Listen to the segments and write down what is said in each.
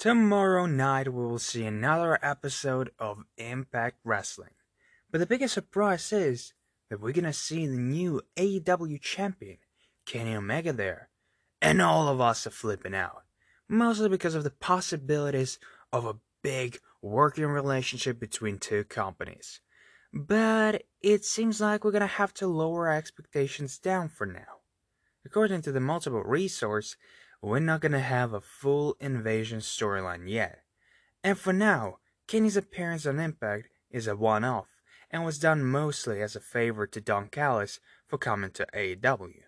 Tomorrow night we will see another episode of Impact Wrestling. But the biggest surprise is that we're gonna see the new AEW champion, Kenny Omega, there. And all of us are flipping out. Mostly because of the possibilities of a big working relationship between two companies. But it seems like we're gonna have to lower our expectations down for now. According to the multiple resource, we're not gonna have a full invasion storyline yet. And for now, Kenny's appearance on Impact is a one-off, and was done mostly as a favor to Don Callis for coming to AEW.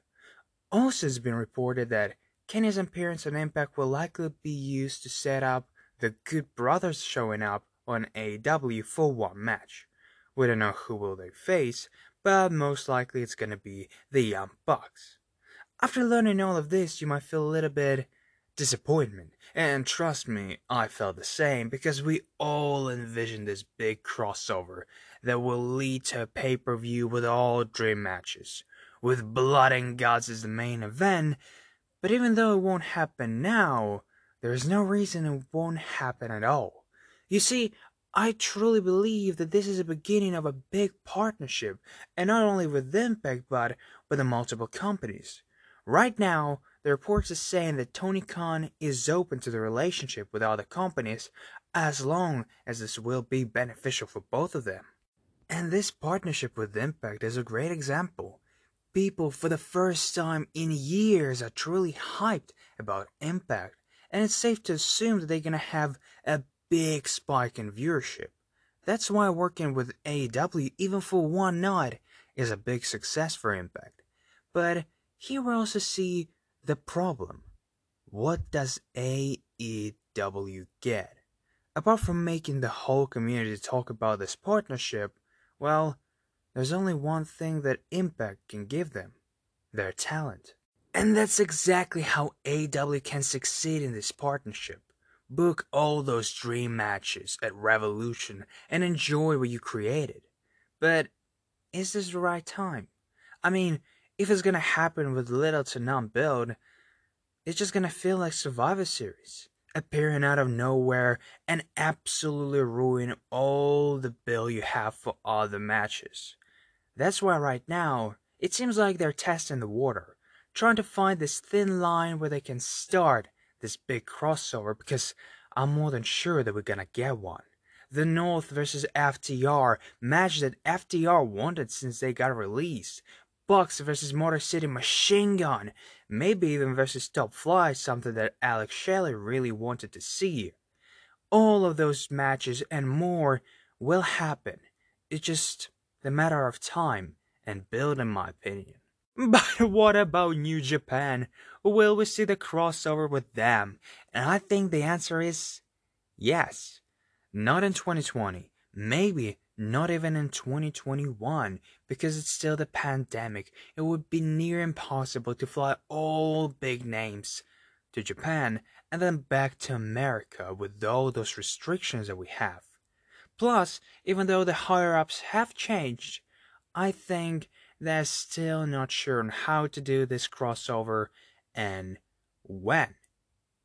Also, it's been reported that Kenny's appearance on Impact will likely be used to set up the Good Brothers showing up on AEW for one match. We don't know who will they face, but most likely it's gonna be the Young Bucks. After learning all of this, you might feel a little bit disappointment, and trust me, I felt the same, because we all envisioned this big crossover that will lead to a pay-per-view with all dream matches, with blood and guts as the main event. But even though it won't happen now, there is no reason it won't happen at all. You see, I truly believe that this is the beginning of a big partnership, and not only with Impact, but with the multiple companies. Right now, the reports are saying that Tony Khan is open to the relationship with other companies as long as this will be beneficial for both of them. And this partnership with Impact is a great example. People for the first time in years are truly hyped about Impact, and it's safe to assume that they're gonna have a big spike in viewership. That's why working with AEW even for one night is a big success for Impact. But here we also see the problem. What does AEW get? Apart from making the whole community talk about this partnership, well, there's only one thing that Impact can give them: their talent. And that's exactly how AEW can succeed in this partnership. Book all those dream matches at Revolution and enjoy what you created. But is this the right time? I mean, if it's gonna happen with little to none build, it's just gonna feel like Survivor Series, appearing out of nowhere and absolutely ruin all the build you have for other matches. That's why right now, it seems like they're testing the water, trying to find this thin line where they can start this big crossover, because I'm more than sure that we're gonna get one. The North versus FTR, match that FTR wanted since they got released. Bucks versus Motor City Machine Gun, maybe even versus Top Fly, something that Alex Shelley really wanted to see. All of those matches and more will happen. It's just a matter of time and build, in my opinion. But what about New Japan? Will we see the crossover with them? And I think the answer is yes. Not in 2020, maybe not even in 2021, because it's still the pandemic. It would be near impossible to fly all big names to Japan and then back to America with all those restrictions that we have. Plus, even though the higher-ups have changed, I think they're still not sure on how to do this crossover and when.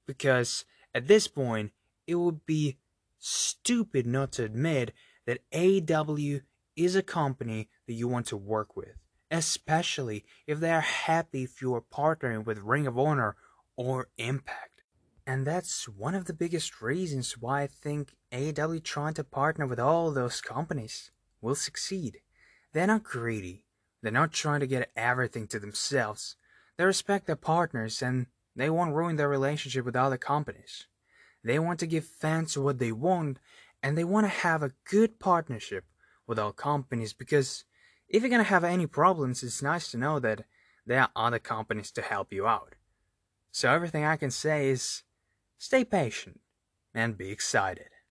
Because at this point, it would be stupid not to admit that AEW is a company that you want to work with, especially if they are happy if you are partnering with Ring of Honor or Impact. And that's one of the biggest reasons why I think AEW trying to partner with all those companies will succeed. They're not greedy. They're not trying to get everything to themselves. They respect their partners, and they won't ruin their relationship with other companies. They want to give fans what they want, and they want to have a good partnership with all companies, because if you're going to have any problems, it's nice to know that there are other companies to help you out. So everything I can say is stay patient and be excited.